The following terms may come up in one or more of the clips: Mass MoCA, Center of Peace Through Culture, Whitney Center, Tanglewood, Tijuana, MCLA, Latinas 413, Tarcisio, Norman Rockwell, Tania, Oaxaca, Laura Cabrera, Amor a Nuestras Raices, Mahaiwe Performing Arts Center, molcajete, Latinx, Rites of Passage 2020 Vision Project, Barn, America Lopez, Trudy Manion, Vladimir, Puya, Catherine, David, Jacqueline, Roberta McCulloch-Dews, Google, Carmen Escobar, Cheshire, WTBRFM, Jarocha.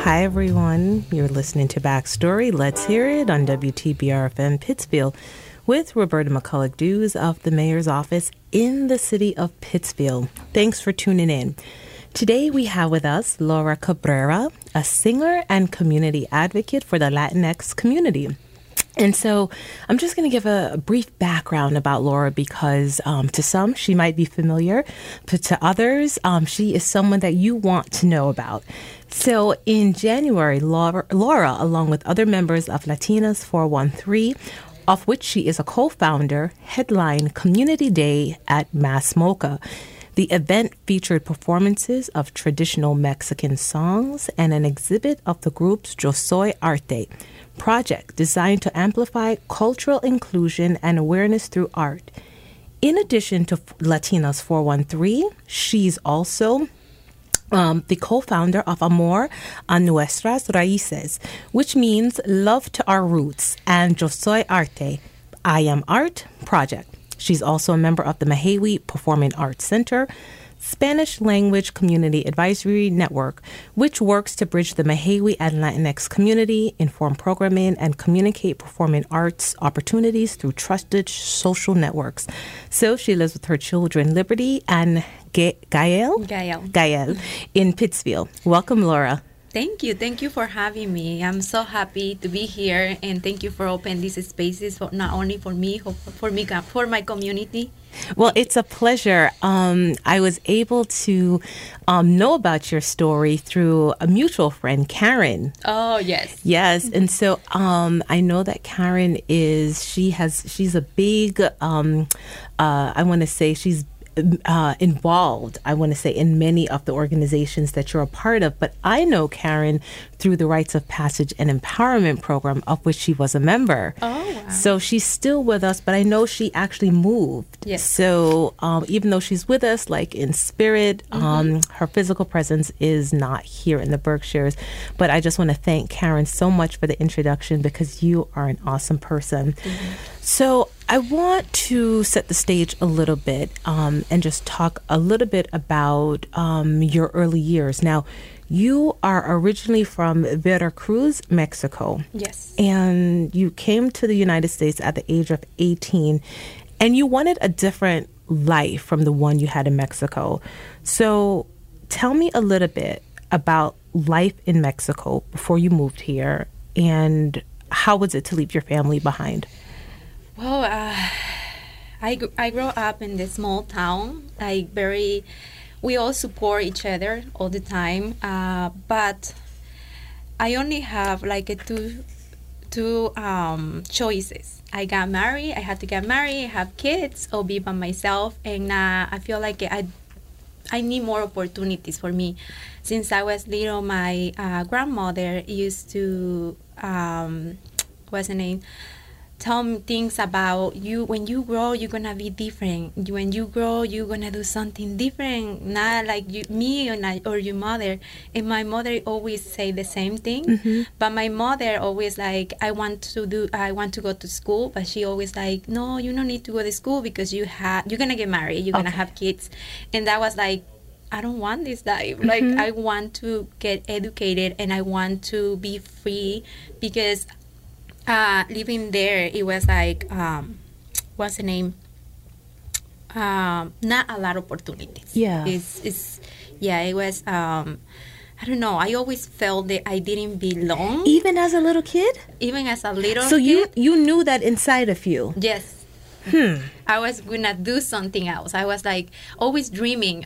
Hi, everyone. You're listening to Backstory. Let's hear it on WTBRFM Pittsfield with Roberta McCulloch-Dews of the Mayor's Office in the city of Pittsfield. Thanks for tuning in. Today we have with us Laura Cabrera, a singer and community advocate for the Latinx community. And so I'm just going to give a brief background about Laura because to some, she might be familiar, but to others, she is someone that you want to know about. So in January, Laura, along with other members of Latinas 413, of which she is a co-founder, headlined Community Day at Mass MoCA. The event featured performances of traditional Mexican songs and an exhibit of the group's Yo Soy Arte project designed to amplify cultural inclusion and awareness through art. In addition to Latinas 413, she's also the co-founder of Amor a Nuestras Raices, which means Love to Our Roots, and Yo Soy Arte, I Am Art project. She's also a member of the Mahaiwe Performing Arts Center, Spanish Language Community Advisory Network, which works to bridge the Mahaiwe and Latinx community, inform programming, and communicate performing arts opportunities through trusted social networks. So she lives with her children, Liberty and Gael, in Pittsfield. Welcome, Laura. Thank you. Thank you for having me. I'm so happy to be here, and thank you for opening these spaces, for not only for me, for my community. Well, it's a pleasure. I was able to know about your story through a mutual friend, Karen. Oh, yes. Yes. And so I know that Karen is, she's a big, involved, I want to say, in many of the organizations that you're a part of. But I know Karen through the Rites of Passage and Empowerment Program, of which she was a member. Oh, wow. So she's still with us, but I know she actually moved. Yes. So even though she's with us, like in spirit, her physical presence is not here in the Berkshires. But I just want to thank Karen so much for the introduction, because you are an awesome person. Mm-hmm. So I want to set the stage a little bit and just talk a little bit about your early years. Now, you are originally from Veracruz, Mexico. Yes. And you came to the United States at the age of 18, and you wanted a different life from the one you had in Mexico. So tell me a little bit about life in Mexico before you moved here, and how was it to leave your family behind? Well, I grew up in the small town. We all support each other all the time. But I only have like two choices. I had to get married, have kids, or be by myself. And I feel like I need more opportunities for me. Since I was little, my grandmother used to what's her name? Tell me things about you. When you grow, you're gonna be different. When you grow, you're gonna do something different, not like me or your mother. And my mother always say the same thing. Mm-hmm. But my mother always like, I want to go to school. But she always like, no, you don't need to go to school because you're gonna get married, you're gonna have kids. And that was like, I don't want this life. Mm-hmm. Like, I want to get educated and I want to be free, because living there, it was like, what's the name? Not a lot of opportunities. Yeah. It was, I don't know. I always felt that I didn't belong. Even as a little kid? So you knew that inside of you? Yes. I was going to do something else. I was like always dreaming.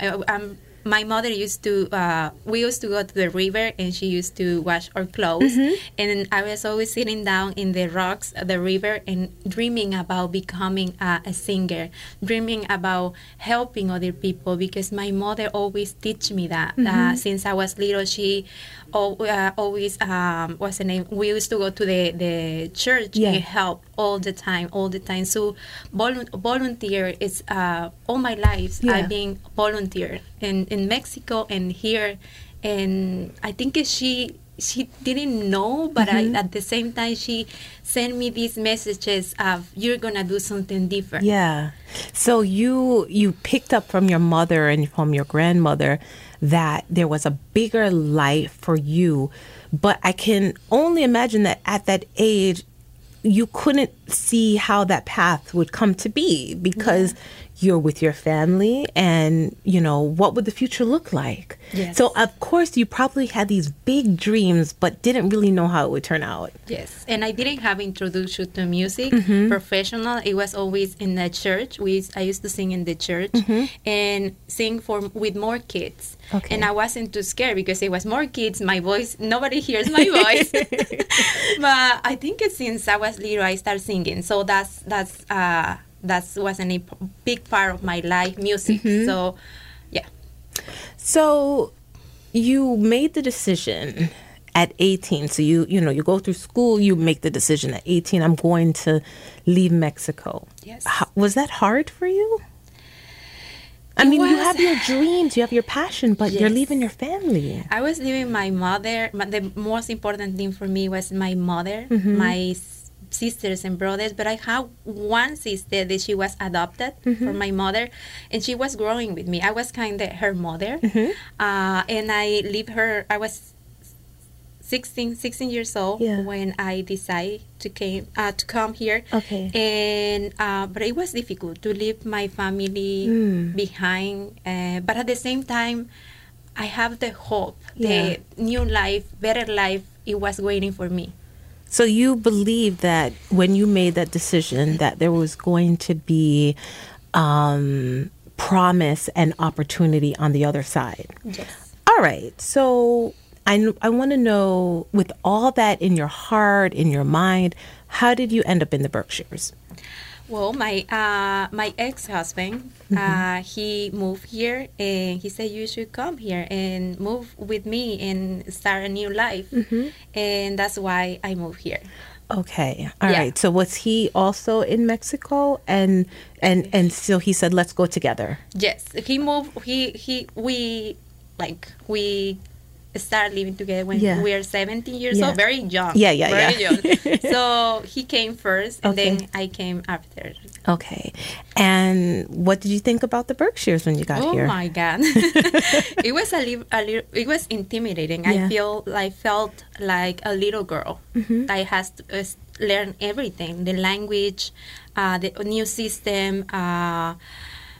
My mother we used to go to the river, and she used to wash our clothes. Mm-hmm. And I was always sitting down in the rocks of the river and dreaming about becoming a singer, dreaming about helping other people, because my mother always teach me that. Mm-hmm. Since I was little, she always, what's her name? We used to go to the church and help all the time. So volunteer is all my life. Yeah. I've been volunteer in Mexico and here, and I think she she didn't know, but I, at the same time, she sent me these messages of, you're going to do something different. Yeah. So you picked up from your mother and from your grandmother that there was a bigger life for you. But I can only imagine that at that age, you couldn't see how that path would come to be, because you're with your family and, you know, what would the future look like? Yes. So, of course, you probably had these big dreams, but didn't really know how it would turn out. Yes. And I didn't have introduction to music, professional. It was always in the church. I used to sing in the church and sing with more kids. Okay. And I wasn't too scared because it was more kids, my voice, nobody hears my voice. But I think since I was little, I started singing. So that was a big part of my life, music. So, yeah. So you made the decision at 18. So you go through school, you make the decision at 18, I'm going to leave Mexico. Yes. Was that hard for you? I mean, you have your dreams, you have your passion, but you're leaving your family. I was leaving my mother. The most important thing for me was my mother, my sisters and brothers. But I have one sister that she was adopted from my mother, and she was growing with me. I was kind of her mother, and I leave her. I was 16 years old when I decided to come here. Okay. And but it was difficult to leave my family behind. But at the same time, I have the hope, the new life, better life, it was waiting for me. So you believe that when you made that decision that there was going to be promise and opportunity on the other side? Yes. All right. So I want to know, with all that in your heart, in your mind, how did you end up in the Berkshires? Well, my ex-husband, he moved here, and he said, you should come here and move with me and start a new life. And that's why I moved here. Okay. All right. So was he also in Mexico? And so he said, let's go together. Yes. He moved. We start living together when we are 17 years old, very young. Young. So he came first, and then I came after. Okay. And what did you think about the Berkshires when you got here? Oh my God, it was it was intimidating. Yeah. I felt like a little girl. I had to learn everything, the language, the new system.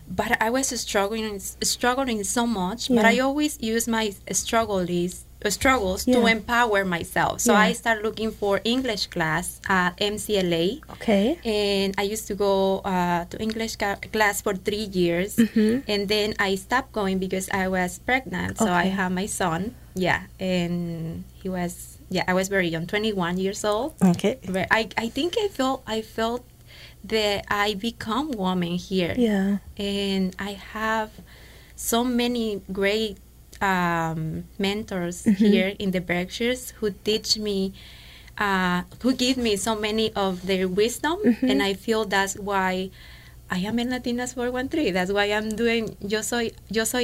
But I was struggling so much. But I always use my struggles to empower myself. So I started looking for English class at MCLA. Okay. And I used to go to English class for 3 years. And then I stopped going because I was pregnant. So I had my son. Yeah. And he was, I was very young, 21 years old. Okay. But I think I felt that I become woman here. Yeah. And I have so many great mentors here in the Berkshires who teach me, who give me so many of their wisdom. And I feel that's why I am in Latinas 413. That's why I'm doing Yo Soy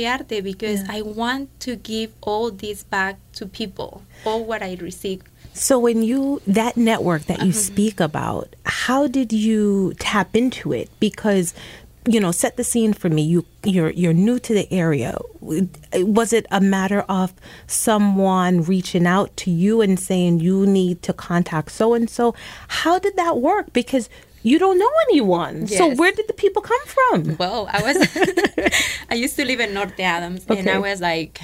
Arte, because I want to give all this back to people, all what I received. So when that network that you speak about, how did you tap into it? Because, you know, set the scene for me. You're new to the area. Was it a matter of someone reaching out to you and saying you need to contact so-and-so? How did that work? Because you don't know anyone. Yes. So where did the people come from? Well, I used to live in North Adams, and I was like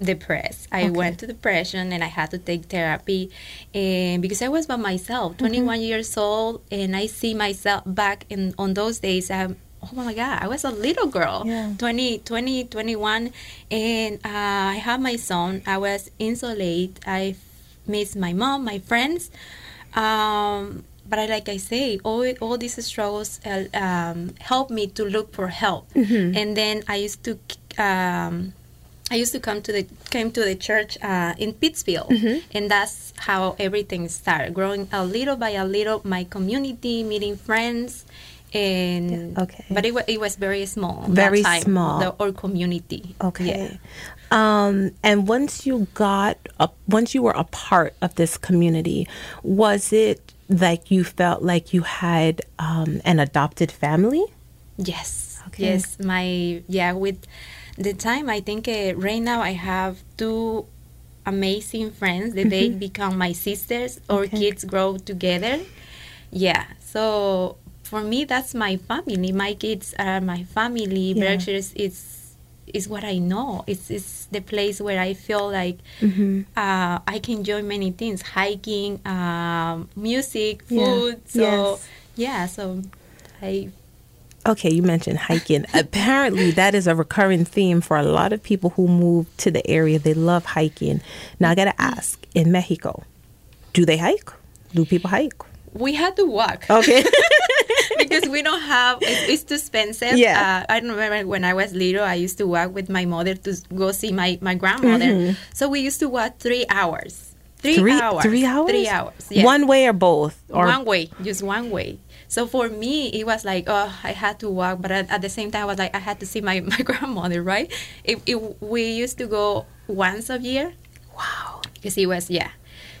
depressed. I went to depression, and I had to take therapy, and because I was by myself, 21 years old, and I see myself back on those days. Oh my God, I was a little girl, 21, and I had my son. I was isolated. I missed my mom, my friends, but like I say, all these struggles helped me to look for help, and then I used to. I came to the church in Pittsfield, and that's how everything started. Growing a little by a little, my community, meeting friends, And okay, but it was very small. Very that time, small. The whole community. Okay. Yeah. And once you were a part of this community, was it like you felt like you had an adopted family? Yes. Okay. Yes. With the time, I think right now I have two amazing friends that they become my sisters. Our kids grow together. Yeah. So for me, that's my family. My kids are my family. Yeah. Berkshire is what I know. It's the place where I feel like I can enjoy many things: hiking, music, food. Yeah. So Okay, you mentioned hiking. Apparently, that is a recurring theme for a lot of people who move to the area. They love hiking. Now, I got to ask, in Mexico, do they hike? Do people hike? We had to walk. Okay. Because we don't have, it's too expensive. Yeah. I remember when I was little, I used to walk with my mother to go see my grandmother. So we used to walk 3 hours. 3 hours. 3 hours? 3 hours, yeah. One way or both? Or? One way, just one way. So for me, it was like, oh, I had to walk. But at the same time, I was like, I had to see my grandmother, right? We used to go once a year. Wow. Because it was, yeah.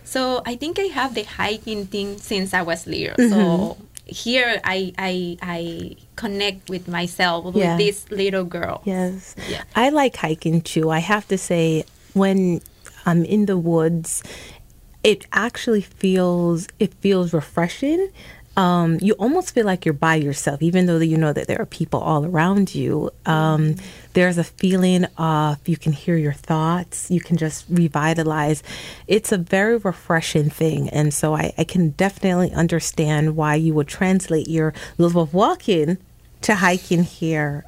So I think I have the hiking thing since I was little. So here I connect with myself, with this little girl. Yes. Yeah. I like hiking too. I have to say, when I'm in the woods, it actually feels refreshing. You almost feel like you're by yourself, even though you know that there are people all around you. There's a feeling of you can hear your thoughts. You can just revitalize. It's a very refreshing thing. And so I can definitely understand why you would translate your love of walking to hiking here.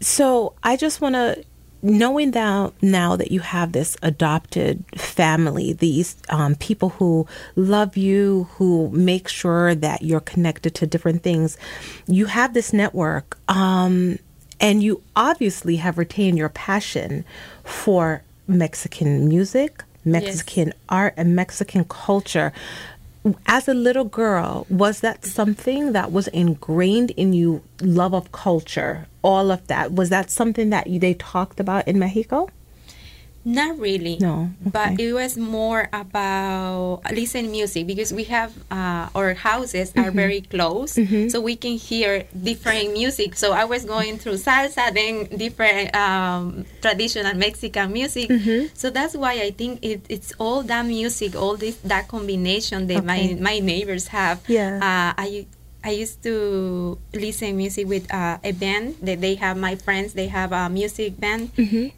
So I just want to, knowing that now that you have this adopted family, these people who love you, who make sure that you're connected to different things, you have this network, and you obviously have retained your passion for Mexican music, Mexican art, and Mexican culture. As a little girl, was that something that was ingrained in you, love of culture, all of that? Was that something that they talked about in Mexico? Not really. No. Okay. But it was more about listening music, because we have our houses are very close, so we can hear different music. So I was going through salsa, then different traditional Mexican music. So that's why I think it's all that music, all this that combination that my neighbors have. Yeah. I used to listen music with a band that they have. My friends, they have a music band,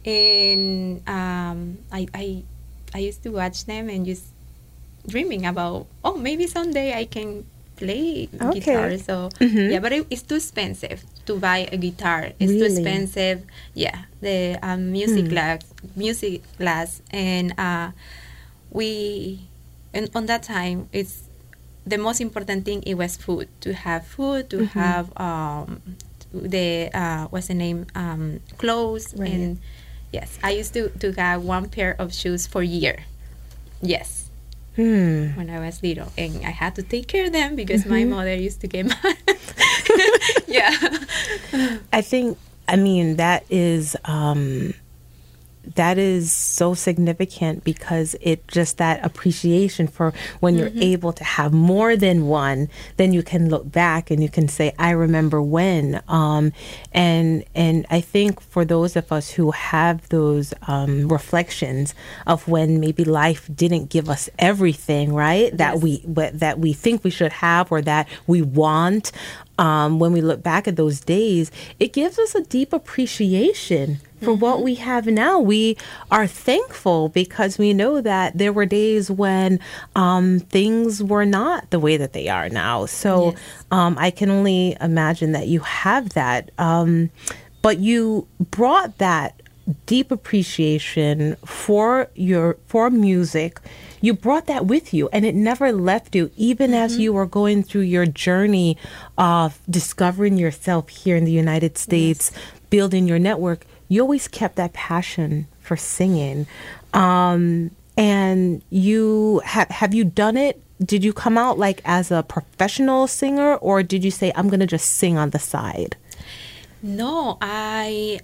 and I used to watch them and just dreaming about, oh, maybe someday I can play guitar. So yeah, but it's too expensive to buy a guitar. It's really too expensive. Yeah, the music class, and on that time it's. The most important thing, it was food. To have food, to have clothes, and yes, I used to have one pair of shoes for a year. Yes, when I was little, and I had to take care of them because my mother used to get mad. Yeah, I mean that is. That is so significant, because it just that appreciation for when you're able to have more than one, then you can look back and you can say, I remember when. And I think for those of us who have those reflections of when maybe life didn't give us everything, right, that we think we should have or that we want, when we look back at those days, it gives us a deep appreciation for what we have now. We are thankful because we know that there were days when things were not the way that they are now. So I can only imagine that you have that. But you brought that deep appreciation for music. You brought that with you, and it never left you, even as you were going through your journey of discovering yourself here in the United States, building your network. You always kept that passion for singing. And you have you done it? Did you come out like as a professional singer, or did you say, I'm going to just sing on the side? No, I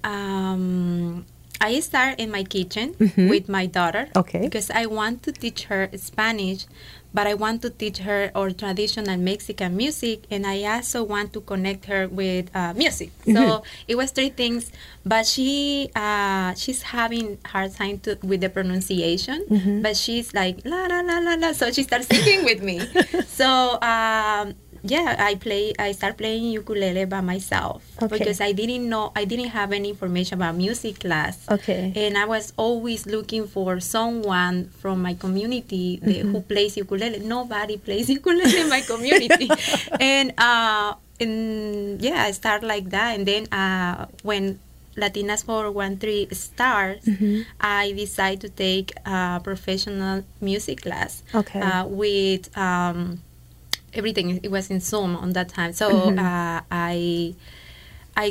start in my kitchen with my daughter, because I want to teach her Spanish, but I want to teach her our traditional Mexican music, and I also want to connect her with music. So it was three things, but she's having hard time with the pronunciation, but she's like, la, la, la, la, la, so she starts singing with me. So, yeah, I start playing ukulele by myself because I didn't have any information about music class. Okay. And I was always looking for someone from my community who plays ukulele. Nobody plays ukulele in my community. And yeah, I start like that. And then when Latinas 413 starts, I decide to take a professional music class with... everything, it was in Zoom on that time. So I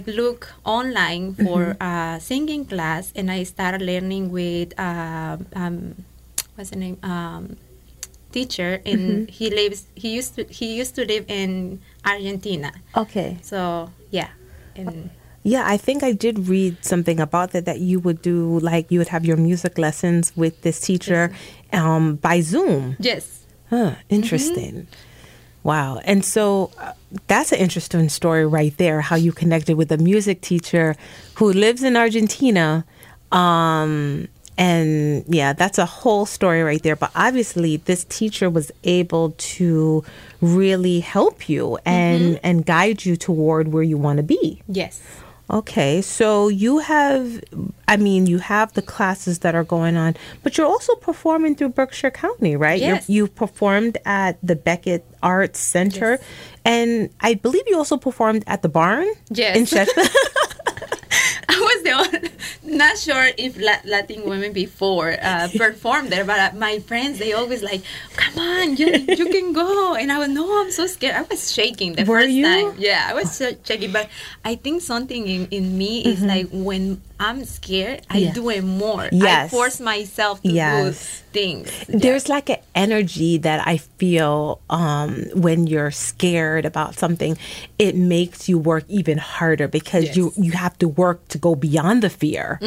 look online for singing class, and I started learning with, what's the name, teacher, and he used to live in Argentina. Okay. So, yeah. And yeah, I think I did read something about that you would do, like, you would have your music lessons with this teacher by Zoom. Yes. Huh, interesting. Wow. And so that's an interesting story right there, how you connected with a music teacher who lives in Argentina. And yeah, that's a whole story right there. But obviously, this teacher was able to really help you and guide you toward where you want to be. Yes. Okay, so you have the classes that are going on, but you're also performing through Berkshire County, right? Yes. You've performed at the Beckett Arts Center, yes. And I believe you also performed at the Barn? Yes. In Cheshire. I was not sure if Latin women before performed there, but my friends, they always like, come on, you can go. And I was, no, I'm so scared. I was shaking the first time. Yeah, I was shaking. But I think something in me is like, when I'm scared, I do it more. Yes. I force myself to do things. There's like an energy that I feel when you're scared about something. It makes you work even harder because you have to work to go beyond the fear.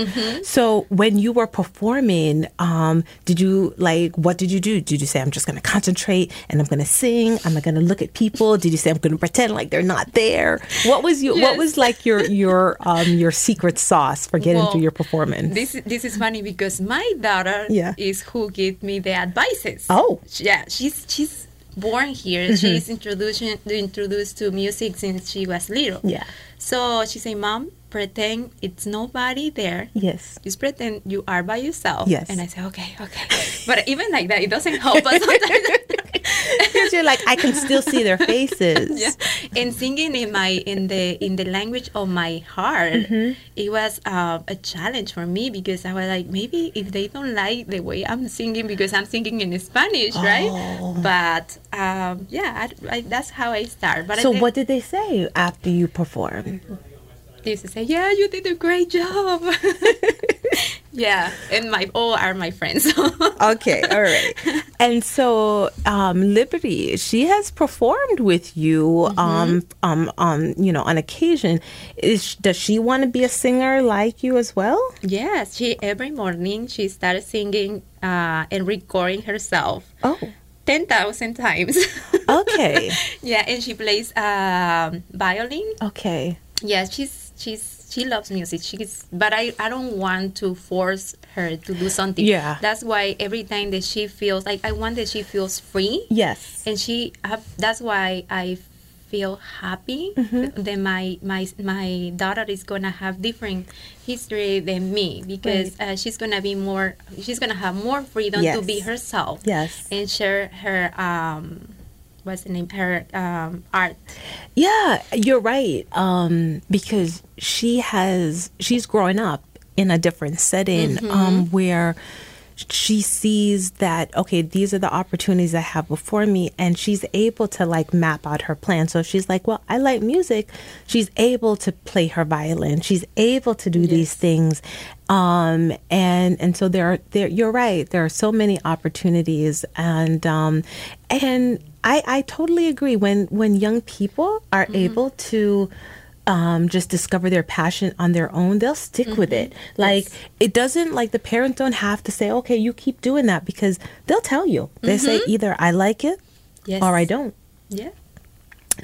So when you were performing, what did you do? Did you say, I'm just going to concentrate and I'm going to sing? I'm not going to look at people? Did you say, I'm going to pretend like they're not there? What was what was like your secret sauce for getting through your performance? This is funny because my daughter is who gave me the advices. Oh. Yeah, she's born here. She's introduced to music since she was little. Yeah. So she said, Mom, pretend it's nobody there. Yes. Just pretend you are by yourself. Yes. And I said, okay. But even like that, it doesn't help us sometimes. Because you're like, I can still see their faces. Yeah. And singing in the language of my heart, it was a challenge for me because I was like, maybe if they don't like the way I'm singing because I'm singing in Spanish, right? But that's how I start. But so what did they say after you performed? They used to say, yeah, you did a great job. Yeah, and all are my friends. Okay, all right. And so Liberty, she has performed with you on occasion. Does she want to be a singer like you as well? Yes, she every morning she started singing and recording herself. Oh. 10,000 times. Okay. Yeah, and she plays violin. Okay. Yeah, she loves music. But I don't want to force her to do something. Yeah. That's why every time that she feels like I want that she feels free. Yes. And that's why I feel happy that my daughter is gonna have different history than me because she's gonna be more. She's gonna have more freedom to be herself. Yes. And share her what's the name? Her art. Yeah, you're right. Because she's growing up in a different setting where she sees that, okay, these are the opportunities I have before me, and she's able to like map out her plan. So she's like, well, I like music. She's able to play her violin. She's able to do these things. And so there you're right. There are so many opportunities, and I totally agree when young people are able to just discover their passion on their own, they'll stick with it. Like, it doesn't, like, the parents don't have to say, okay, you keep doing that, because they'll tell you. They say either I like it or I don't. Yeah.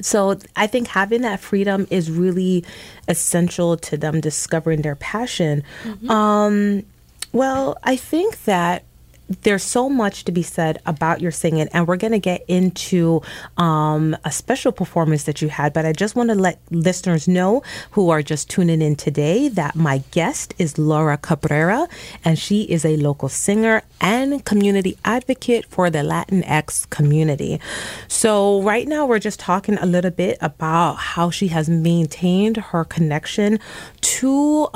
So I think having that freedom is really essential to them discovering their passion. Well, I think that there's so much to be said about your singing, and we're going to get into a special performance that you had, but I just want to let listeners know who are just tuning in today that my guest is Laura Cabrera, and she is a local singer and community advocate for the Latinx community. So right now we're just talking a little bit about how she has maintained her connection to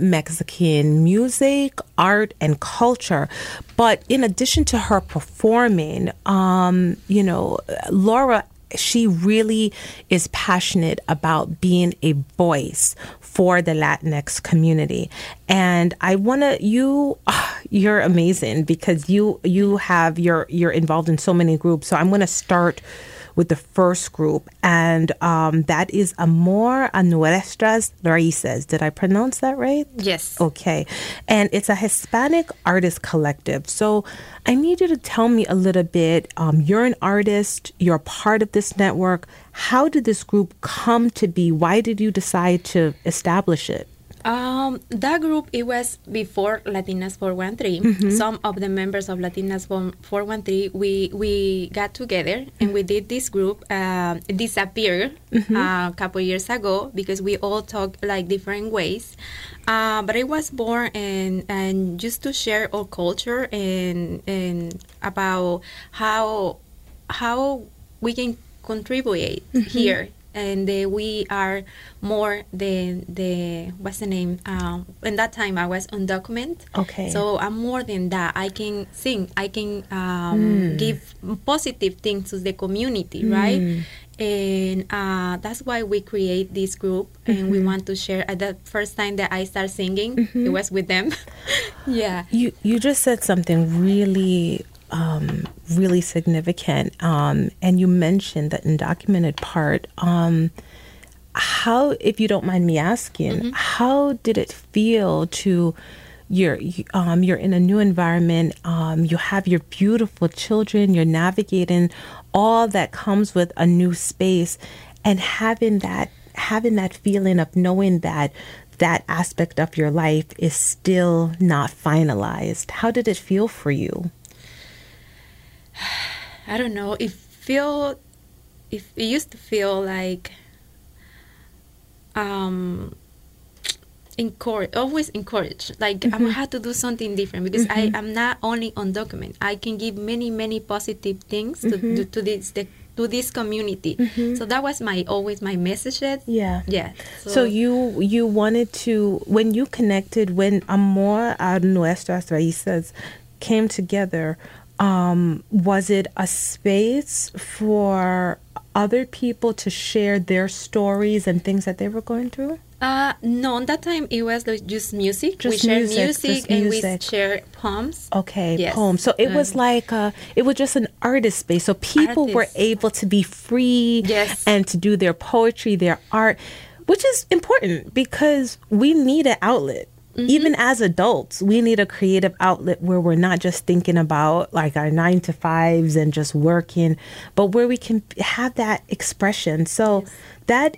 Mexican music, art, and culture. But in addition to her performing, you know, Laura, she really is passionate about being a voice for the Latinx community. And I want to, you're amazing, because you're involved in so many groups. So I'm going to start with the first group, and that is Amor a Nuestras Raices. Did I pronounce that right? Yes. Okay. And it's a Hispanic artist collective. So I need you to tell me a little bit, you're an artist, you're part of this network. How did this group come to be? Why did you decide to establish it? That group, it was before Latinas 413. Some of the members of Latinas 413, we got together and we did this group disappear a couple years ago, because we all talk like different ways. But I was born and just to share our culture and about how we can contribute here. And we are more the what's the name? In that time I was undocumented. Okay. So I'm more than that. I can sing. I can give positive things to the community, right? And that's why we create this group, and we want to share. At the first time that I started singing, it was with them. You just said something really. Really significant. And you mentioned the undocumented part. How, if you don't mind me asking, how did it feel to you're in a new environment, you have your beautiful children, you're navigating all that comes with a new space, and having that feeling of knowing that that aspect of your life is still not finalized. How did it feel for you? I don't know. It used to feel like encouraged. Like I had to do something different, because I am not only on document. I can give many positive things to this community. So that was my message. Yeah. So you wanted to, when you connected, when Amor a Nuestras Raices came together. Was it a space for other people to share their stories and things that they were going through? No, at that time it was like just music. We share poems. Okay, yes. Poems. So it was like it was just an artist space. So people were able to be free and to do their poetry, their art, which is important because we need an outlet. Even as adults, we need a creative outlet where we're not just thinking about like our 9-to-5s and just working, but where we can have that expression. So that's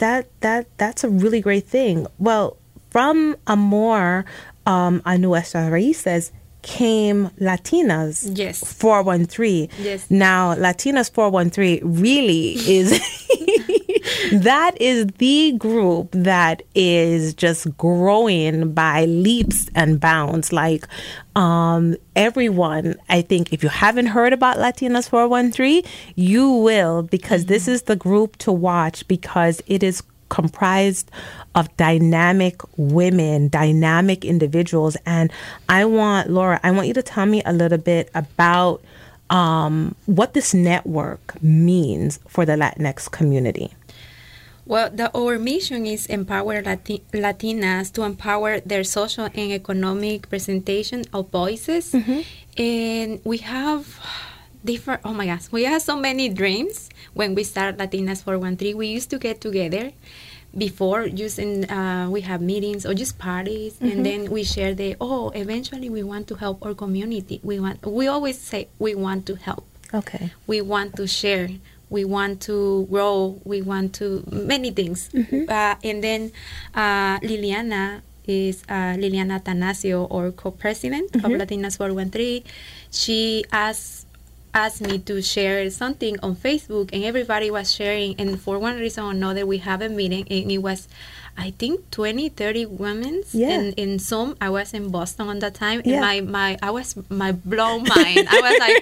a really great thing. Well, from Amor a Nuestras Raices came Latinas 413. Yes. Now, Latinas 413 really is... That is the group that is just growing by leaps and bounds. Like everyone, I think if you haven't heard about Latinas 413, you will, because this is the group to watch, because it is comprised of dynamic women, dynamic individuals. And I want, Laura, I want you to tell me a little bit about what this network means for the Latinx community. Well, our mission is empower Latinas to empower their social and economic presentation of voices. Mm-hmm. And we have different, oh my gosh, we have so many dreams. When we started Latinas 413, we used to get together before, just in, we have meetings or just parties, mm-hmm. and then we share the, eventually we want to help our community. We always say we want to help. Okay. We want to share. We want to grow. We want to many things. Mm-hmm. And then Liliana is Liliana Tanacio, our co-president mm-hmm. of Latinas 413. She asked me to share something on Facebook, and everybody was sharing. And for one reason or another, we have a meeting, and it was, I think, 20, 30 women. Yeah. And in some, I was in Boston at that time, and I was blown mind. I was like,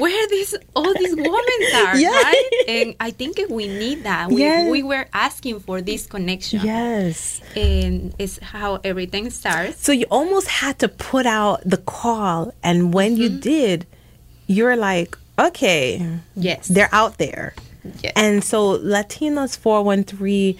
where all these women are, yeah. right? And I think we need that. We were asking for this connection. Yes. And it's how everything starts. So you almost had to put out the call, and when mm-hmm. you did, you're like, okay, yes, they're out there. Yes. And so Latinas 413,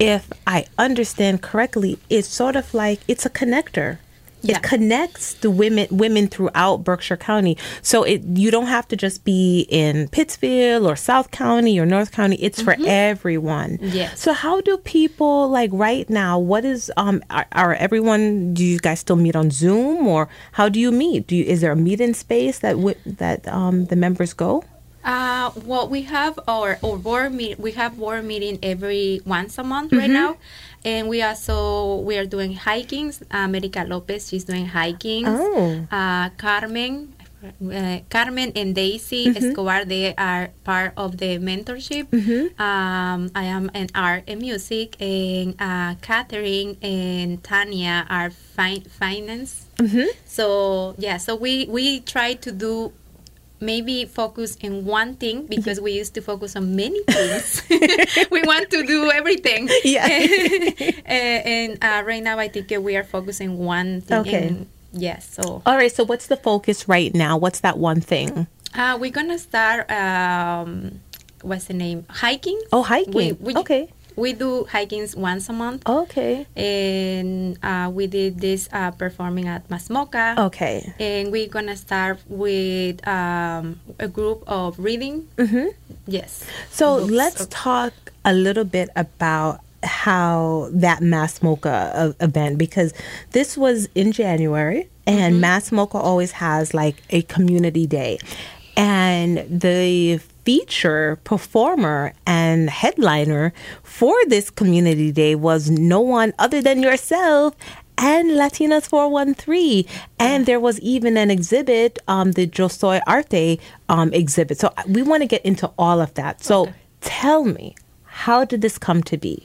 if I understand correctly, it's sort of like it's a connector. Yeah. It connects the women throughout Berkshire County. So you don't have to just be in Pittsfield or South County or North County. It's mm-hmm. for everyone. Yes. So how do people, like right now, what is, are everyone, do you guys still meet on Zoom, or how do you meet? Is there a meeting space that the members go? Well, we have our board meeting. We have board meeting every once a month mm-hmm. right now, and we are doing hikings. America Lopez, she's doing hikings. Oh. Carmen and Daisy mm-hmm. Escobar, they are part of the mentorship. Mm-hmm. I am in art and music, and Catherine and Tania are finance. Mm-hmm. So we try to do. Maybe focus in one thing, because we used to focus on many things. We want to do everything. Yeah. And right now, I think we are focusing one thing. Okay. All right. So what's the focus right now? What's that one thing? We're going to start, what's the name? Hiking. Oh, hiking. Okay. We do hikings once a month. Okay. And we did this performing at Mass MoCA. Okay. And we're going to start with a group of reading. Mm-hmm. Yes. So books. Let's talk a little bit about how that Mass MoCA event, because this was in January, and mm-hmm. Mass MoCA always has like a community day. And the feature performer and headliner for this community day was no one other than yourself and Latinas 413. And there was even an exhibit, the Yo Soy Arte exhibit. So we want to get into all of that. So Tell me, how did this come to be?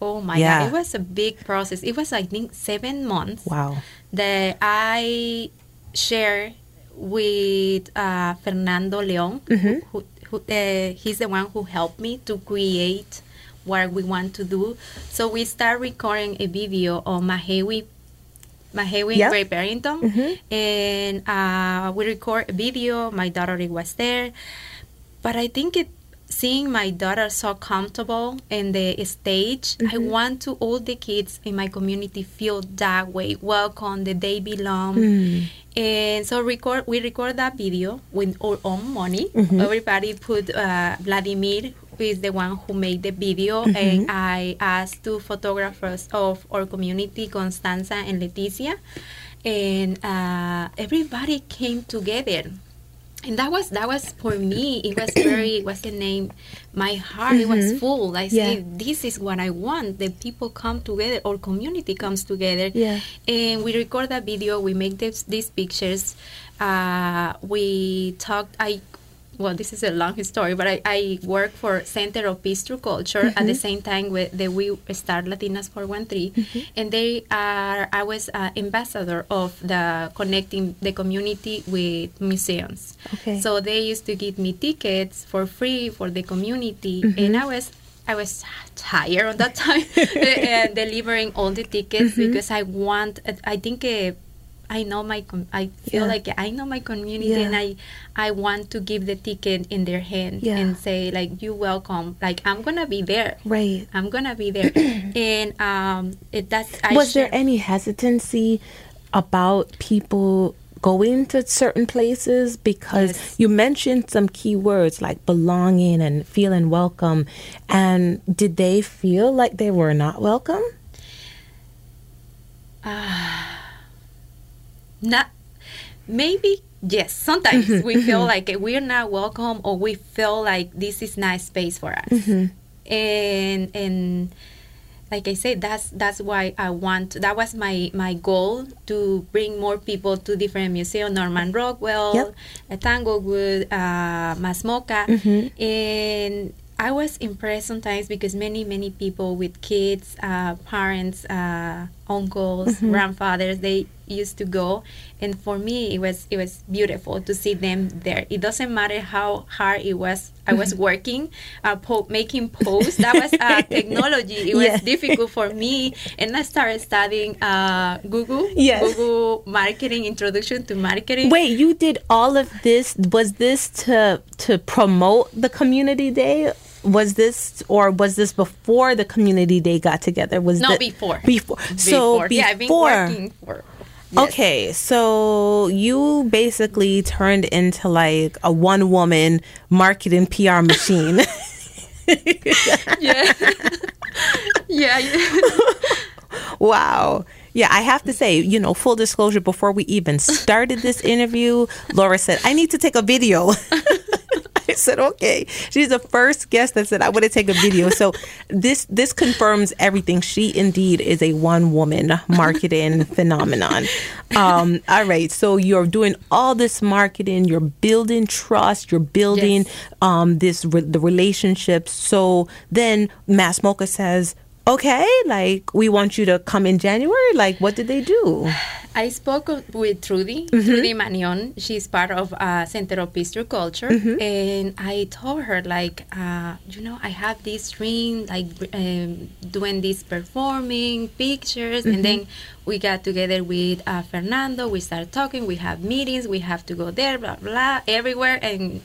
Oh my God, it was a big process. It was, I think, 7 months. Wow. That I shared with Fernando León, mm-hmm. who he's the one who helped me to create what we want to do. So we start recording a video on Mahaiwe in Great Barrington, mm-hmm. and we record a video. My daughter was there, but I think seeing my daughter so comfortable in the stage, mm-hmm. I want to all the kids in my community feel that way, welcome, that they belong. Mm. And so we record that video with our own money. Mm-hmm. Everybody put Vladimir, who is the one who made the video, mm-hmm. and I asked two photographers of our community, Constanza and Leticia, and everybody came together. And that was for me. It was very, what's the name? My heart, mm-hmm. it was full. I said, this is what I want. The people come together, or community comes together. Yeah. And we record that video. We make these pictures. We talked. Well, this is a long story, but I work for Center of Peace Through Culture mm-hmm. at the same time that we start Latinas 413, mm-hmm. and I was ambassador of the connecting the community with museums. Okay. So they used to give me tickets for free for the community, mm-hmm. and I was I was tired on that time delivering all the tickets because I want, I feel like I know my community and I want to give the ticket in their hand and say like, you welcome, like I'm gonna be there. Right. I'm gonna be there. And was there any hesitancy about people going to certain places, because you mentioned some key words like belonging and feeling welcome, and did they feel like they were not welcome? Maybe yes, sometimes we feel like we're not welcome, or we feel like this is not a space for us. And like I said, that's why I want. That was my goal, to bring more people to different museums: Norman Rockwell, Tanglewood, Mass MoCA. And I was impressed sometimes because many people with kids, parents, uncles, grandfathers, they used to go, and for me it was beautiful to see them there. It doesn't matter how hard it was. I was working, making posts. That was technology. It was difficult for me, and I started studying Google marketing, introduction to marketing. Wait, you did all of this? Was this to promote the community day? Was this before the community day got together? Before. I've been working for. Okay, so you basically turned into like a one-woman marketing PR machine. Wow. Yeah, I have to say, full disclosure, before we even started this interview, Laura said, I need to take a video. I said, okay. She's the first guest that said, I want to take a video. So this confirms everything. She indeed is a one-woman marketing phenomenon. All right. So you're doing all this marketing. You're building trust. You're building the relationships. So then Mass MoCA says, okay, like, we want you to come in January. Like, what did they do? I spoke with Trudy, Trudy Manion. She's part of Center of Peace Through Culture. And I told her, like, I have this dream, like, doing this performing, pictures. And then we got together with Fernando. We started talking. We have meetings. We have to go there, blah, blah, everywhere. And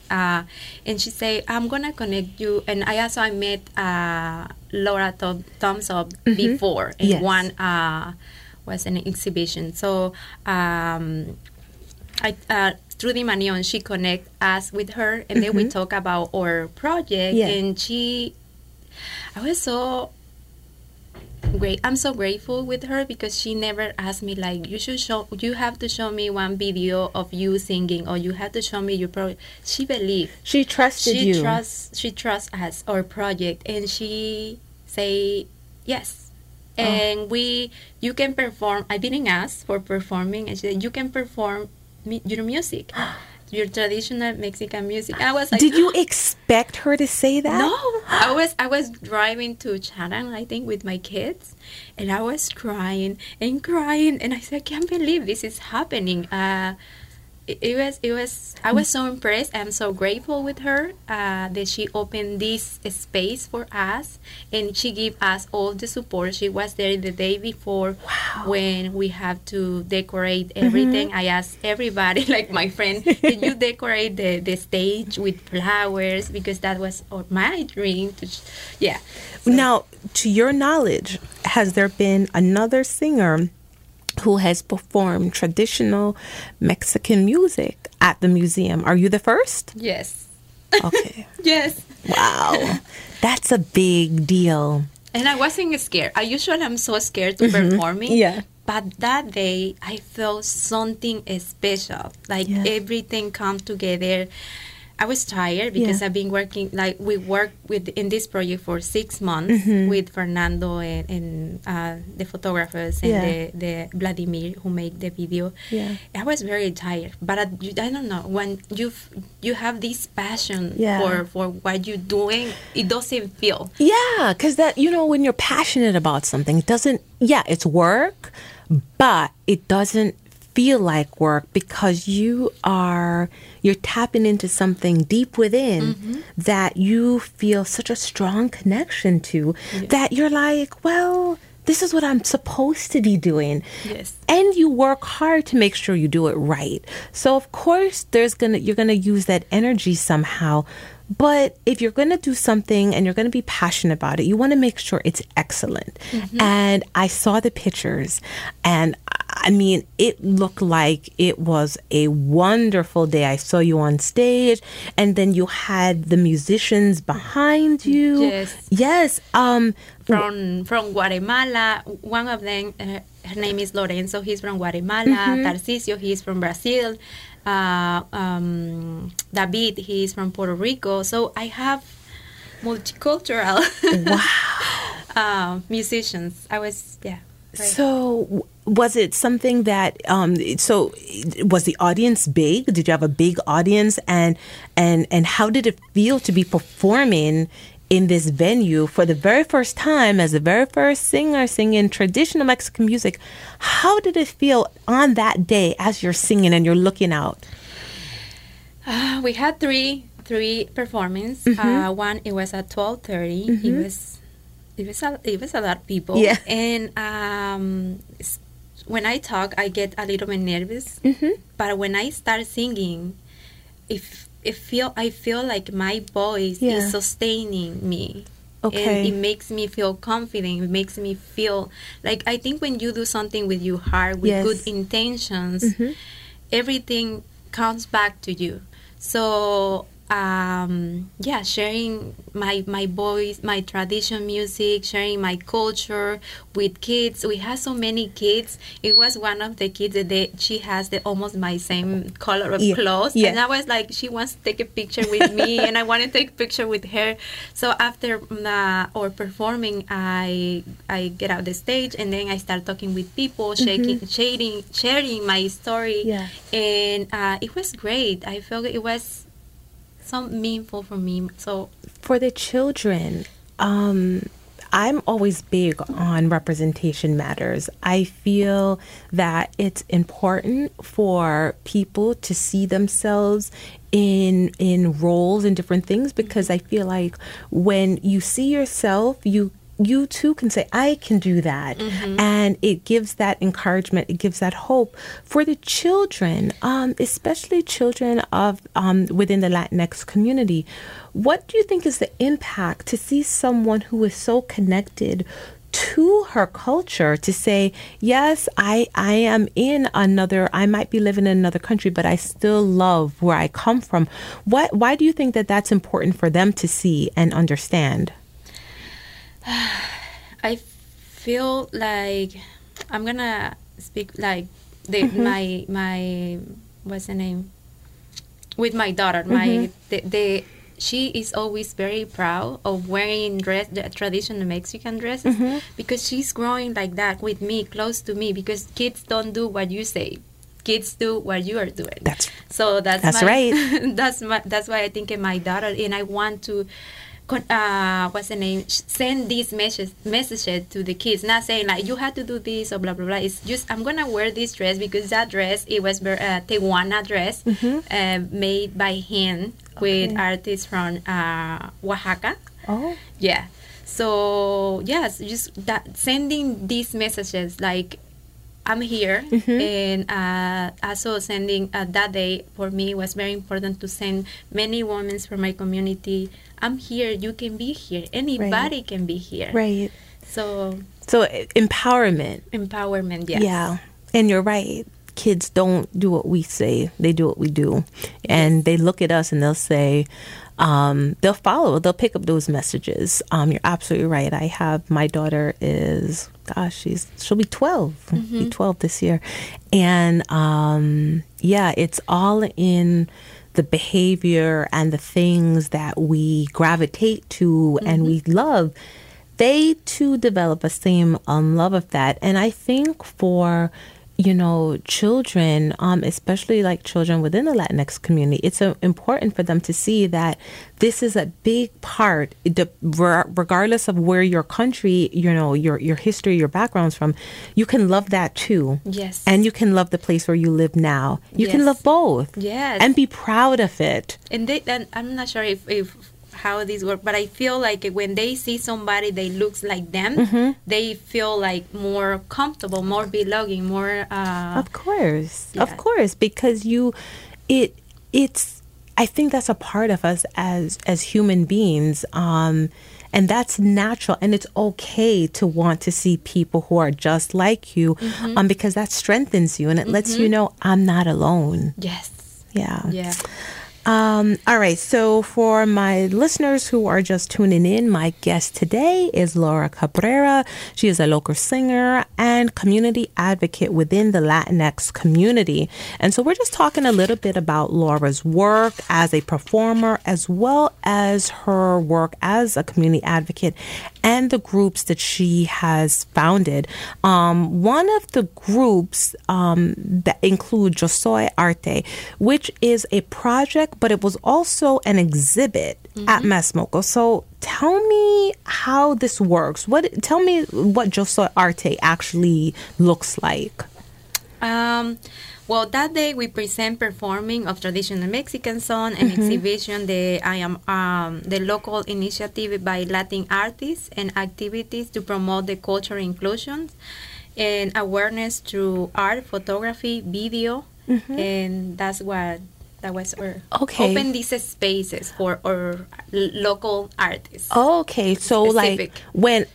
she said, I'm going to connect you. And I met Laura Thompson before in one was an exhibition. So Trudy Manion, she connect us with her, and then we talk about our project. And I was so great. I'm so grateful with her because she never asked me like, you have to show me one video of you singing, or you have to show me your project. She believed. She trusted you. She trusts us, our project, and she say yes. And you can perform. I didn't ask for performing, and she said, you can perform your music, your traditional Mexican music. I was like, did you expect her to say that? No, I was driving to Charan, I think, with my kids, and I was crying, and I said, I can't believe this is happening. I was so impressed. I'm so grateful with her that she opened this space for us, and she gave us all the support. She was there the day before when we have to decorate everything. I asked everybody, like my friend, did you decorate the stage with flowers? Because that was my dream. So. Now, to your knowledge, has there been another singer who has performed traditional Mexican music at the museum? Are you the first? Yes. Okay. Yes. Wow. That's a big deal. And I wasn't scared. I'm so scared to performing. Yeah. But that day, I felt something special. Like, everything comes together. I was tired because I've been working, like, we worked in this project for 6 months with Fernando and the photographers and the Vladimir who made the video. Yeah. I was very tired, but I don't know, when you have this passion for what you're doing, it doesn't feel. Yeah, because that, when you're passionate about something, it doesn't, it's work, but it doesn't feel like work because you're tapping into something deep within mm-hmm. that you feel such a strong connection to yeah. that you're like, well, this is what I'm supposed to be doing. Yes. And you work hard to make sure you do it right. So of course you're gonna use that energy somehow. But if you're going to do something and you're going to be passionate about it, you want to make sure it's excellent. Mm-hmm. And I saw the pictures, and I mean, it looked like it was a wonderful day. I saw you on stage, and then you had the musicians behind you. Yes. From Guatemala, one of them, her name is Lorenzo. He's from Guatemala. Mm-hmm. Tarcisio, he's from Brazil. David, he's from Puerto Rico. So I have multicultural musicians. I was, yeah. Right. So was it something that, so was the audience big? Did you have a big audience? And how did it feel to be performing in this venue for the very first time as the very first singer singing traditional Mexican music? How did it feel on that day as you're singing and you're looking out? We had three performances. Mm-hmm. One, it was at 12:30. Mm-hmm. It was a lot of people. Yeah. And when I talk, I get a little bit nervous. Mm-hmm. But when I start singing, I feel like my voice yeah. is sustaining me. Okay. And it makes me feel confident. It makes me feel like, I think when you do something with your heart, with yes. good intentions, mm-hmm. everything comes back to you. So, sharing my voice, my traditional music, sharing my culture with kids. We have so many kids. It was one of the kids that she has almost my same color of yeah. clothes. Yeah. And I was like, she wants to take a picture with me, and I want to take a picture with her. So after or performing, I get out the stage, and then I start talking with people, sharing my story. Yeah. And it was great. I felt it was something meaningful for me. So for the children, I'm always big on representation matters. I feel that it's important for people to see themselves in roles and different things, because I feel like when you see yourself, you too can say, I can do that. Mm-hmm. And it gives that encouragement. It gives that hope for the children, especially children of within the Latinx community. What do you think is the impact to see someone who is so connected to her culture to say, yes, I am in another, I might be living in another country, but I still love where I come from. Why do you think that that's important for them to see and understand? I feel like I'm gonna speak like my what's the name with my daughter. Mm-hmm. She is always very proud of wearing the traditional Mexican dresses, mm-hmm. because she's growing like that with me, close to me, because kids don't do what you say. Kids do what you are doing. That's right. That's why I think in my daughter, and I want to. Send these messages to the kids, not saying like you have to do this or blah blah blah. It's just, I'm gonna wear this dress because that dress, it was a Tijuana dress, mm-hmm. Made by hand, okay. with artists from Oaxaca. Oh, yeah. So yes, just that, sending these messages like I'm here, mm-hmm. and also sending that day for me was very important to send many women from my community. I'm here. You can be here. Anybody right. can be here. Right. So empowerment. Empowerment. Yes. Yeah. And you're right. Kids don't do what we say. They do what we do, and yes. they look at us and they'll say. They'll follow. They'll pick up those messages. You're absolutely right. I have my daughter is, she'll be 12. Mm-hmm. Be 12 this year, and it's all in the behavior and the things that we gravitate to, mm-hmm. and we love. They too develop a same love of that, and I think for you know, children, especially like children within the Latinx community, it's important for them to see that this is a big part, regardless of where your country, you know, your history, your background's from, you can love that too. Yes. And you can love the place where you live now. You can love both. Yes. And be proud of it. And I'm not sure if how these work, but I feel like when they see somebody that looks like them, mm-hmm. they feel like more comfortable, more belonging, more. Of course, yeah. Of course, because it's. I think that's a part of us as human beings, and that's natural, and it's okay to want to see people who are just like you, mm-hmm. Because that strengthens you and it mm-hmm. lets you know I'm not alone. Yes. Yeah. Yeah. All right, so for my listeners who are just tuning in, my guest today is Laura Cabrera. She is a local singer and community advocate within the Latinx community. And so we're just talking a little bit about Laura's work as a performer, as well as her work as a community advocate and the groups that she has founded. One of the groups that include Yo Soy Arte, which is a project, but it was also an exhibit mm-hmm. at Mass MoCA. So tell me how this works. Tell me what Yo Soy Arte actually looks like. Well, that day we present performing of traditional Mexican song and mm-hmm. exhibition. The local initiative by Latin artists and activities to promote the cultural inclusion and awareness through art, photography, video, mm-hmm. and that's what. That was open these spaces for our local artists. Okay, so specific. Like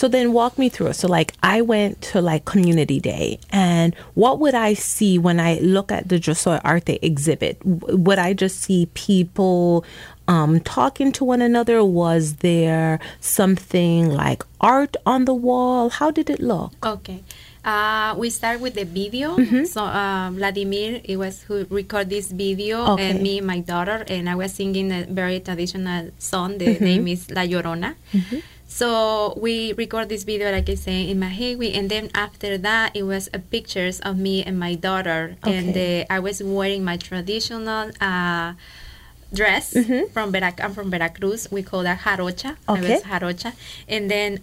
then walk me through it. So like I went to like Community Day, and what would I see when I look at the Yo Soy Arte exhibit? Would I just see people talking to one another? Was there something like art on the wall? How did it look? Okay. We start with the video. Mm-hmm. So Vladimir, it was who recorded this video, and me, my daughter, and I was singing a very traditional song. The mm-hmm. name is La Llorona. Mm-hmm. So we record this video, like I say, in Mahaiwe, and then after that, it was pictures of me and my daughter, and I was wearing my traditional dress mm-hmm. I'm from Veracruz. We call that Jarocha. Okay. I was Jarocha. And then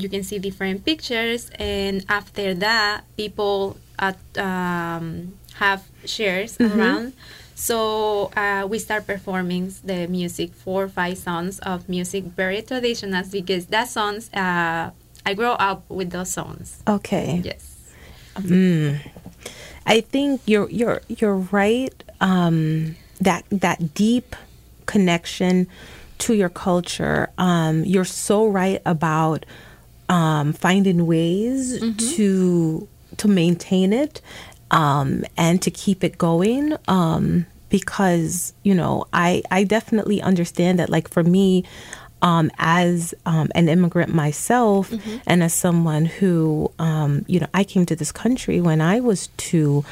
you can see different pictures. And after that, people have shares mm-hmm. around. So we start performing the music, 4 or 5 songs of music, very traditional, because that songs, I grew up with those songs. Okay. Yes. I think you're right. That deep connection to your culture, you're so right about finding ways mm-hmm. to maintain it and to keep it going, because you know I definitely understand that. Like for me, as an immigrant myself, mm-hmm. and as someone who I came to this country when I was 2.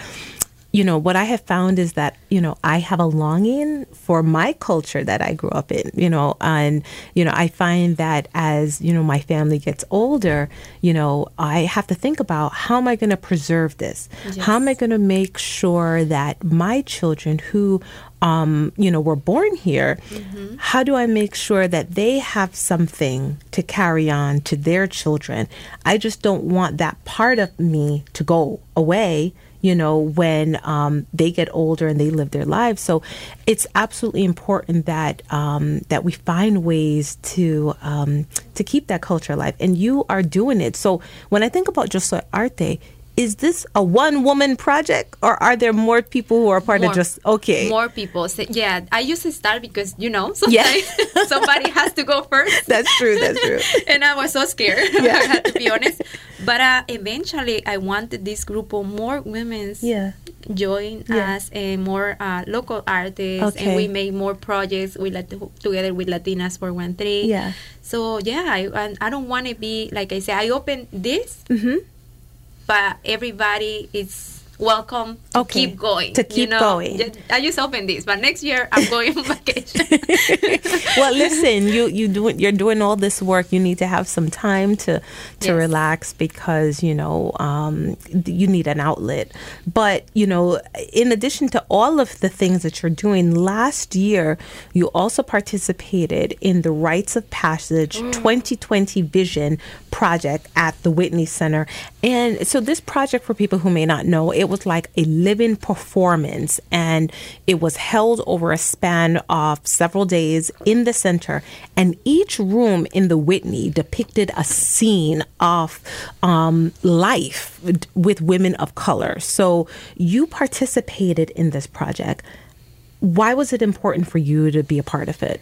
You know, what I have found is that, you know, I have a longing for my culture that I grew up in, you know, and, you know, I find that as, you know, my family gets older, you know, I have to think about how am I going to preserve this? Yes. How am I going to make sure that my children who were born here, mm-hmm. how do I make sure that they have something to carry on to their children? I just don't want that part of me to go away, you know, when they get older and they live their lives. So it's absolutely important that that we find ways to keep that culture alive. And you are doing it. So when I think about Yo Soy Arte, is this a one-woman project, or are there more people who are part of just... Okay. More people. So, yeah, I used to start because, you know, sometimes somebody has to go first. That's true. And I was so scared, I had to be honest. But eventually, I wanted this group of more women join us, and more local artists, and we made more projects together with Latinas 413. Yeah. So, yeah, I don't want to be... Like I said, I opened this... Mm-hmm. But everybody is welcome to keep going. To keep going. I just opened this, but next year I'm going on vacation. Well, listen, you're doing all this work. You need to have some time to relax because, you know, you need an outlet. But, you know, in addition to all of the things that you're doing, last year you also participated in the Rites of Passage 2020 Vision Project at the Whitney Center. And so this project, for people who may not know, it was like a living performance, and it was held over a span of several days in the center, and each room in the Whitney depicted a scene of life with women of color. So you participated in this project. Why was it important for you to be a part of it?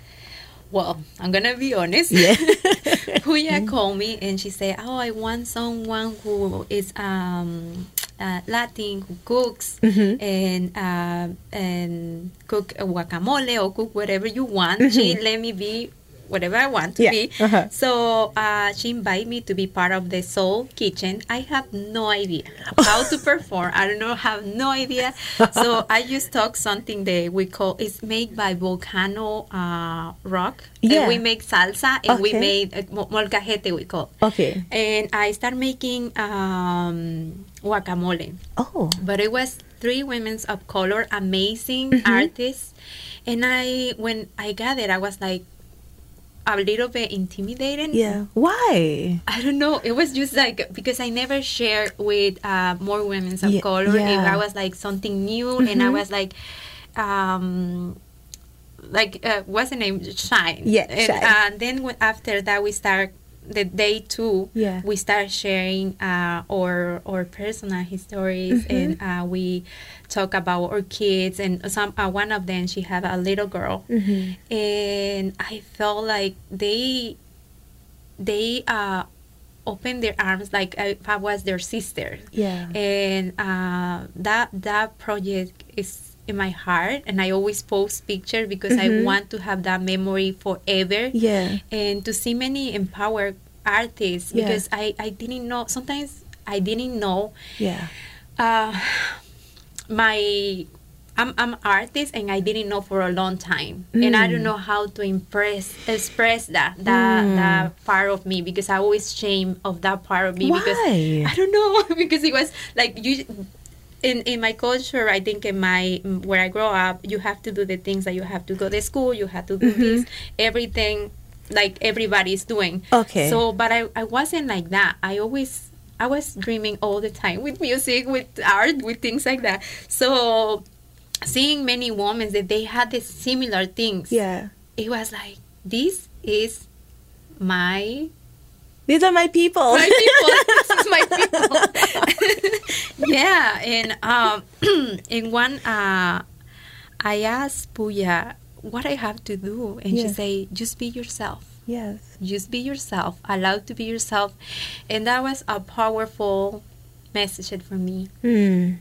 Well, I'm going to be honest. Yeah. Puya called me and she said, oh, I want someone who is Latin, who cooks and cook guacamole or cook whatever you want. Mm-hmm. She let me be whatever I want to be. Uh-huh. So she invited me to be part of the Soul Kitchen. I have no idea how to perform. I don't know, have no idea. So I just talk something that we call, it's made by volcano rock. Yeah. And we make salsa, and we made molcajete, we call. Okay. And I started making guacamole. Oh. But it was 3 women of color, amazing artists. And when I got it, I was like, a little bit intimidated. Yeah. Why? I don't know. It was just like, because I never shared with more women of color. Yeah. I was like something new, and I was like, what's the name? Shine. Yeah. And then after that, we start the day 2. Yeah. We start sharing our personal histories, and we talk about our kids, and one of them, she had a little girl, and I felt like they opened their arms like I was their sister. Yeah. And that project is in my heart, and I always post pictures because I want to have that memory forever. Yeah. And to see many empowered artists, because I didn't know, sometimes I didn't know. Yeah. I'm an artist, and I didn't know for a long time, and I don't know how to express that part of me, because I always shame of that part of me. Why? Because I don't know. Because it was like you. In my culture, I think where I grow up, you have to do the things that you have to go to school, you have to do this, everything, like everybody's doing. Okay. So, but I wasn't like that. I was dreaming all the time with music, with art, with things like that. So, seeing many women that they had the similar things, it was like, these are my people. My people. This is my people. Yeah. And in one, I asked Puya what I have to do. And she said, just be yourself. Yes. Just be yourself. Allowed to be yourself. And that was a powerful message for me. Mm.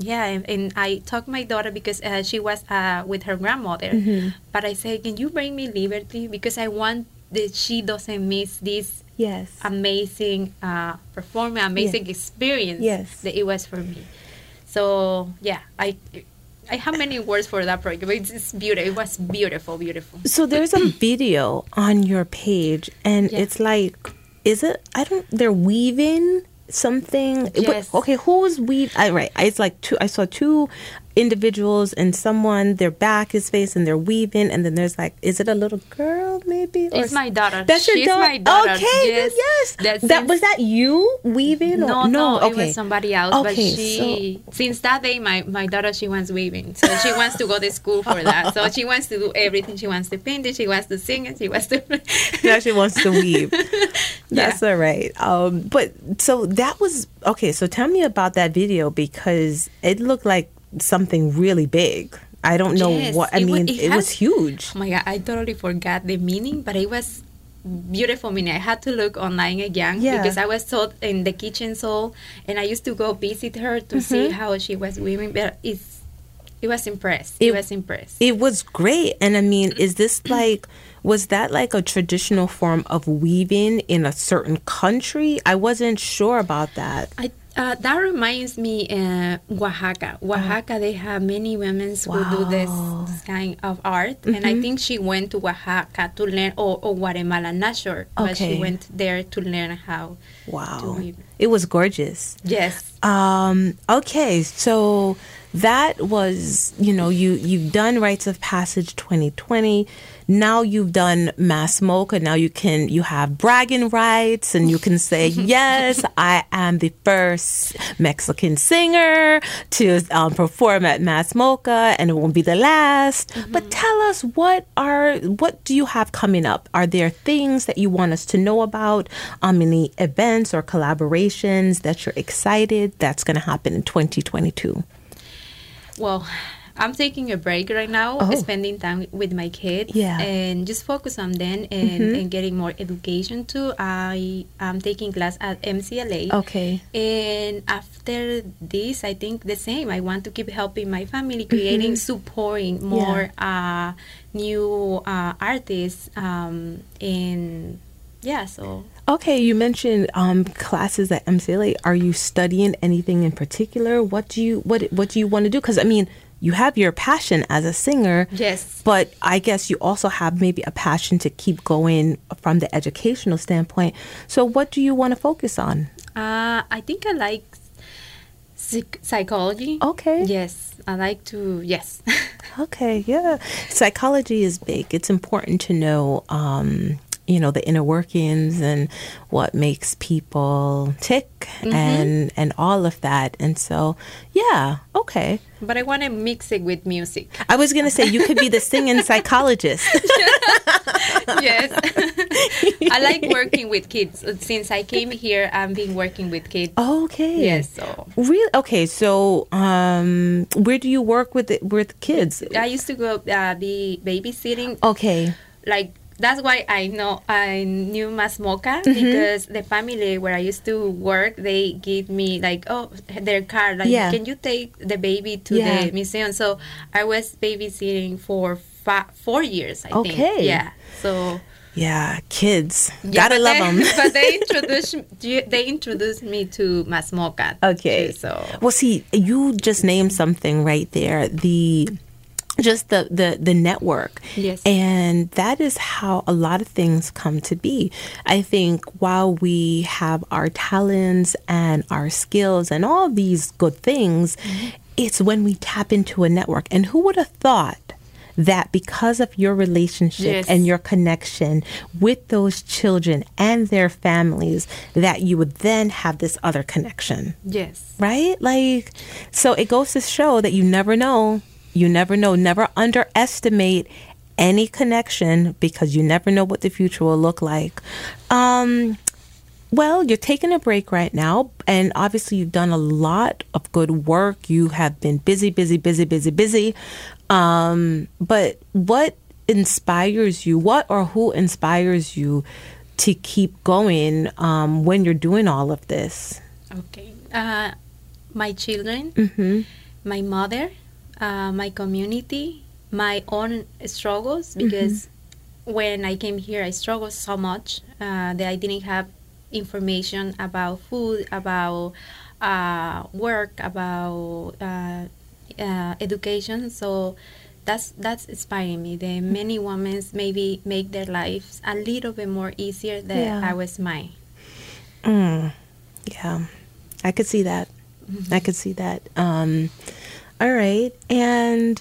And I talked to my daughter because she was with her grandmother. Mm-hmm. But I said, can you bring me liberty? Because I want that she doesn't miss this amazing performance, amazing experience that it was for me. So, I have many words for that project, but it's beautiful. It was beautiful, beautiful. So there's a video on your page, and it's like, they're weaving something. Yes. But, okay, who was weaving? It's like I saw 2 individuals, and someone, their back is facing, they're weaving, and then there's like, is it a little girl maybe? It's my daughter. That's your daughter. My daughter. Okay, yes. Was that you weaving? Or? No. Okay. It was somebody else. Okay, but since that day, my daughter, she wants weaving, so she wants to go to school for that. So she wants to do everything. She wants to paint it. She wants to sing it. She wants to. Now she wants to weave. That's all right. But so that was okay. So tell me about that video, because it looked like something really big. I don't know what I mean. It was huge. Oh my God, I totally forgot the meaning, but it was beautiful meaning. I had to look online again because I was taught in the kitchen soul, and I used to go visit her to see how she was weaving. But it was impressed. It was impressed. It was great. And I mean, is this like? Was that like a traditional form of weaving in a certain country? I wasn't sure about that. I That reminds me, Oaxaca. Oaxaca, they have many women who do this kind of art. Mm-hmm. And I think she went to Oaxaca to learn, or Guatemala, not sure. Okay. But she went there to learn how to weave. It was gorgeous. Yes. Okay, so that was, you know, you've done Rites of Passage 2020. Now you've done Mass MoCA. Now you have bragging rights, and you can say, yes, I am the first Mexican singer to perform at Mass MoCA, and it won't be the last. Mm-hmm. But tell us, what do you have coming up? Are there things that you want us to know about? Any events or collaborations that you're excited that's going to happen in 2022? Well, I'm taking a break right now, spending time with my kids, and just focus on them and getting more education too. I am taking class at MCLA. Okay. And after this, I think the same. I want to keep helping my family, creating, supporting more new artists. Okay, you mentioned classes at MCLA. Are you studying anything in particular? What do you want to do? Because, I mean, you have your passion as a singer. Yes. But I guess you also have maybe a passion to keep going from the educational standpoint. So what do you want to focus on? I think I like psychology. Okay. Yes. I like to, yes. Okay, yeah. Psychology is big. It's important to know, the inner workings and what makes people tick and all of that. And so, yeah, okay. But I want to mix it with music. I was going to say, you could be the singing psychologist. Yes. I like working with kids. Since I came here, I've been working with kids. Okay. Yes. So. Really? Okay. So where do you work with kids? I used to go be babysitting. Okay. Like, that's why I knew Mass MoCA, because the family where I used to work, they gave me their card, can you take the baby to the museum? So I was babysitting for 4 years, I think. Yeah. So. Yeah, kids. Yeah, gotta love them. But they introduced me to Mass MoCA. Okay. So. Well, see, you just named something right there. The network. Yes. And that is how a lot of things come to be. I think while we have our talents and our skills and all these good things, it's when we tap into a network. And who would have thought that because of your relationship and your connection with those children and their families, that you would then have this other connection? Yes. Right? So it goes to show that you never know. You never know. Never underestimate any connection, because you never know what the future will look like. Well, you're taking a break right now, and obviously you've done a lot of good work. You have been busy, busy, busy, busy, busy. But what inspires you? What or who inspires you to keep going when you're doing all of this? Okay. My children, my mother. My community, my own struggles, because when I came here, I struggled so much that I didn't have information about food, about work, about education. So that's inspiring me. That many women maybe make their lives a little bit more easier than I was mine. Yeah, I could see that. I could see that. All right. And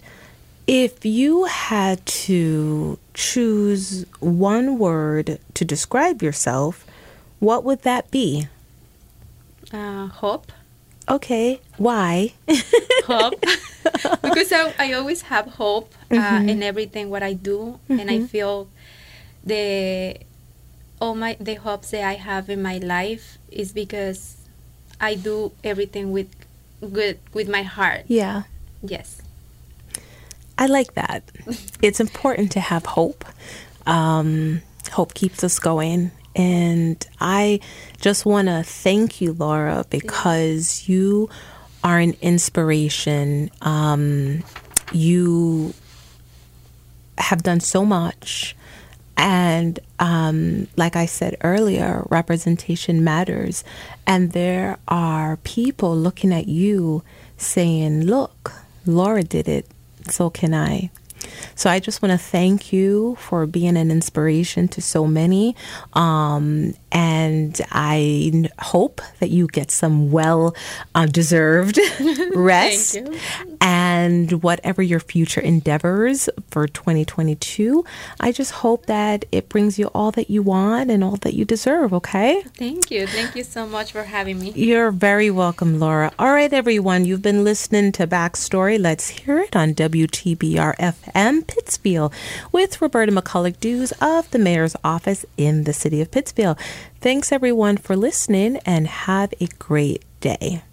if you had to choose one word to describe yourself, what would that be? Hope. Okay. Why? Hope. Because I always have hope in everything what I do. And I feel the hopes that I have in my life is because I do everything with good, with my heart. Yeah. Yes. I like that. It's important to have hope. Hope keeps us going. And I just want to thank you, Laura, because you are an inspiration. You have done so much. And like I said earlier, representation matters. And there are people looking at you saying, look, Laura did it, so can I. So I just want to thank you for being an inspiration to so many. And I hope that you get some well-deserved rest. Thank you. And whatever your future endeavors for 2022, I just hope that it brings you all that you want and all that you deserve, okay? Thank you. Thank you so much for having me. You're very welcome, Laura. All right, everyone. You've been listening to Backstory. Let's hear it on WTBRFM Pittsfield with Roberta McCulloch-Dews of the Mayor's Office in the City of Pittsfield. Thanks, everyone, for listening, and have a great day.